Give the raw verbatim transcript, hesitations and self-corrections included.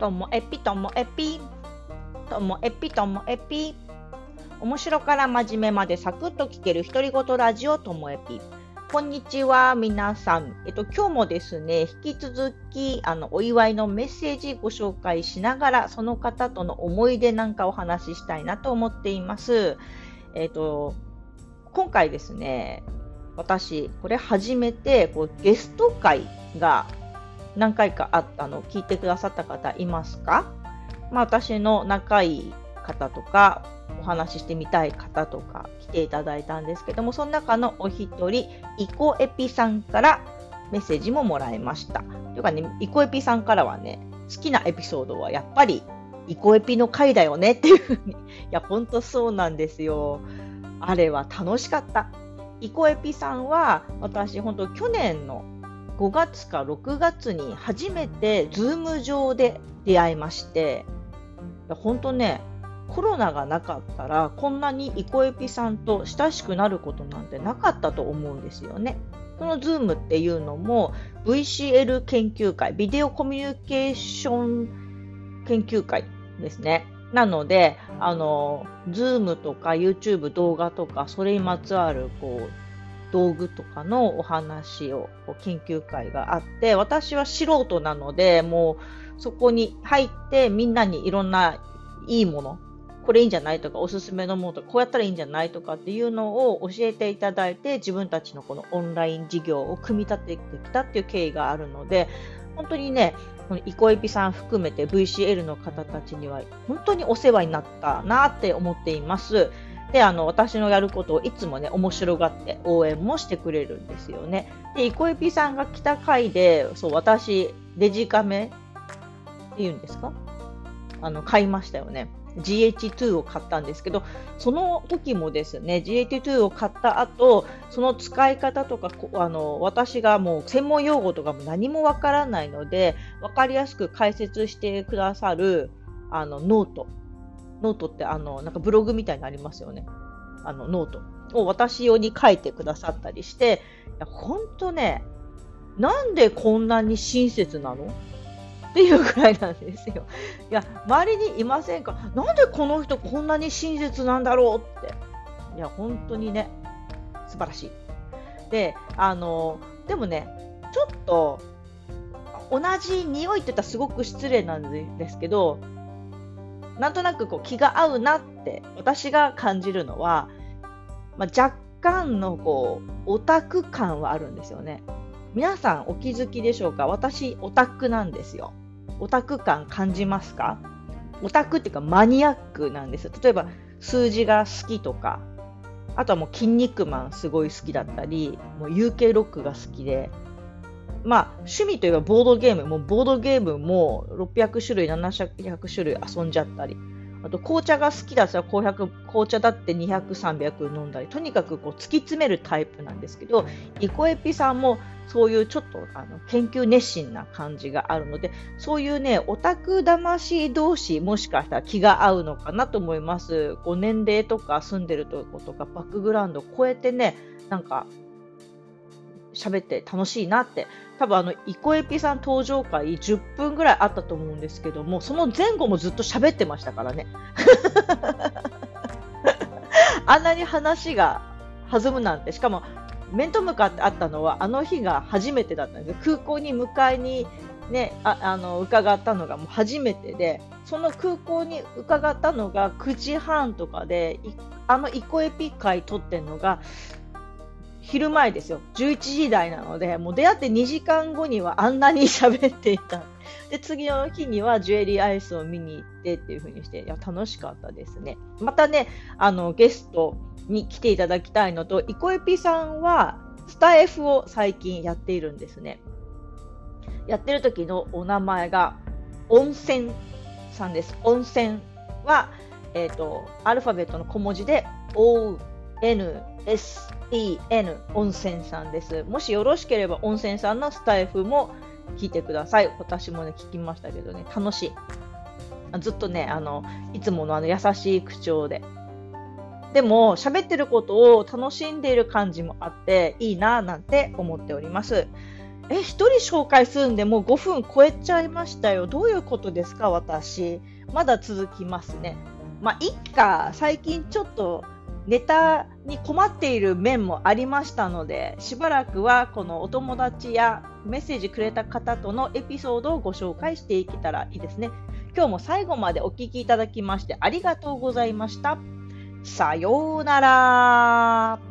ともえぴともえぴともえぴともえぴ、面白から真面目までサクッと聞ける独り言ラジオともえぴ。こんにちは皆さん、えっと、今日もですね、引き続きあのお祝いのメッセージご紹介しながら、その方との思い出なんかお話ししたいなと思っています。えっと、今回ですね、私これ初めてこうゲスト会が何回かあったのを聞いてくださった方いますか？まあ、私の仲いい方とかお話ししてみたい方とか来ていただいたんですけども、その中のお一人、イコエピさんからメッセージももらいました。というかね、イコエピさんからはね、好きなエピソードはやっぱりイコエピの回だよねっていうふうに、いや本当そうなんですよ。あれは楽しかった。イコエピさんは私本当去年のごがつかろくがつに初めて Zoom 上で出会いまして、いや本当ね、コロナがなかったらこんなにイコエピさんと親しくなることなんてなかったと思うんですよね。その Zoom っていうのも ブイシーエル 研究会、ビデオコミュニケーション研究会ですね。なのであの Zoom とか YouTube 動画とか、それにまつわるこう道具とかのお話を研究会があって、私は素人なのでもうそこに入ってみんなにいろんないいもの、これいいんじゃないとか、おすすめのものとか、こうやったらいいんじゃないとかっていうのを教えていただいて、自分たちのこのオンライン事業を組み立ててきたっていう経緯があるので、本当にね、このイコエピさん含めて ブイシーエル の方たちには本当にお世話になったなって思っています。で、あの私のやることをいつもね、面白がって応援もしてくれるんですよね。で、イコエピさんが来た回で、そう私デジカメっていうんですか、あの買いましたよね。ジーエイチツー を買ったんですけど、その時もですね、ジーエイチツー を買った後、その使い方とか、あの私がもう専門用語とかも何もわからないので、わかりやすく解説してくださるあのノート、ノートってあのなんかブログみたいにありますよね、あのノートを私用に書いてくださったりして、本当ね、なんでこんなに親切なの？っていうくらいなんですよ。いや、周りにいませんか？なんでこの人こんなに親切なんだろうって。いや、本当にね、素晴らしい。で、あの、でもね、ちょっと、同じ匂いって言ったらすごく失礼なんですけど、なんとなくこう気が合うなって私が感じるのは、まあ、若干のこう、オタク感はあるんですよね。皆さんお気づきでしょうか？私、オタクなんですよ。オタク感感じますか？オタクっていうかマニアックなんですよ。例えば数字が好きとか、あとはもう筋肉マンすごい好きだったり、もう ユーケー ロックが好きで、まあ趣味といえばボードゲーム、もうボードゲームもろっぴゃくしゅるい、ななひゃくしゅるい遊んじゃったり、あと紅茶が好きだったら紅茶だってにひゃく、さんびゃく飲んだり、とにかくこう突き詰めるタイプなんですけど、イコエピさんもそういうちょっとあの研究熱心な感じがあるので、そういうね、オタク魂同士もしかしたら気が合うのかなと思います。こう年齢とか住んでるとことかバックグラウンドを超えてね、なんか喋って楽しいなって。多分あのイコエピさん登場回じゅっぷんぐらいあったと思うんですけども、その前後もずっと喋ってましたからねあんなに話が弾むなんて、しかも面と向かってあったのはあの日が初めてだったんです。空港に迎えに、ね、ああの伺ったのがもう初めてで、その空港に伺ったのがくじはんとかで、あのイコエピ回撮ってるのが昼前ですよ。じゅういちじ台なので、もう出会ってにじかんごにはあんなに喋っていた。で、次の日にはジュエリーアイスを見に行ってっていう風にして、いや、楽しかったですね。またね、あの、ゲストに来ていただきたいのと、イコエピさんはスタエフを最近やっているんですね。やってる時のお名前が、温泉さんです。温泉は、えっと、アルファベットの小文字で、オーエヌエスイーエヌ 温泉さんです。もしよろしければ温泉さんのスタイフも聞いてください。私もね、聞きましたけどね、楽しい。ずっとね、あのいつものあの優しい口調で、でも喋ってることを楽しんでいる感じもあっていいななんて思っております。え、ひとり紹介するんでもうごふん超えちゃいましたよ。どういうことですか私。まだ続きますね。まあ、いっか、最近ちょっとネタに困っている面もありましたので、しばらくはこのお友達やメッセージくれた方とのエピソードをご紹介していけたらいいですね。今日も最後までお聞きいただきましてありがとうございました。さようなら。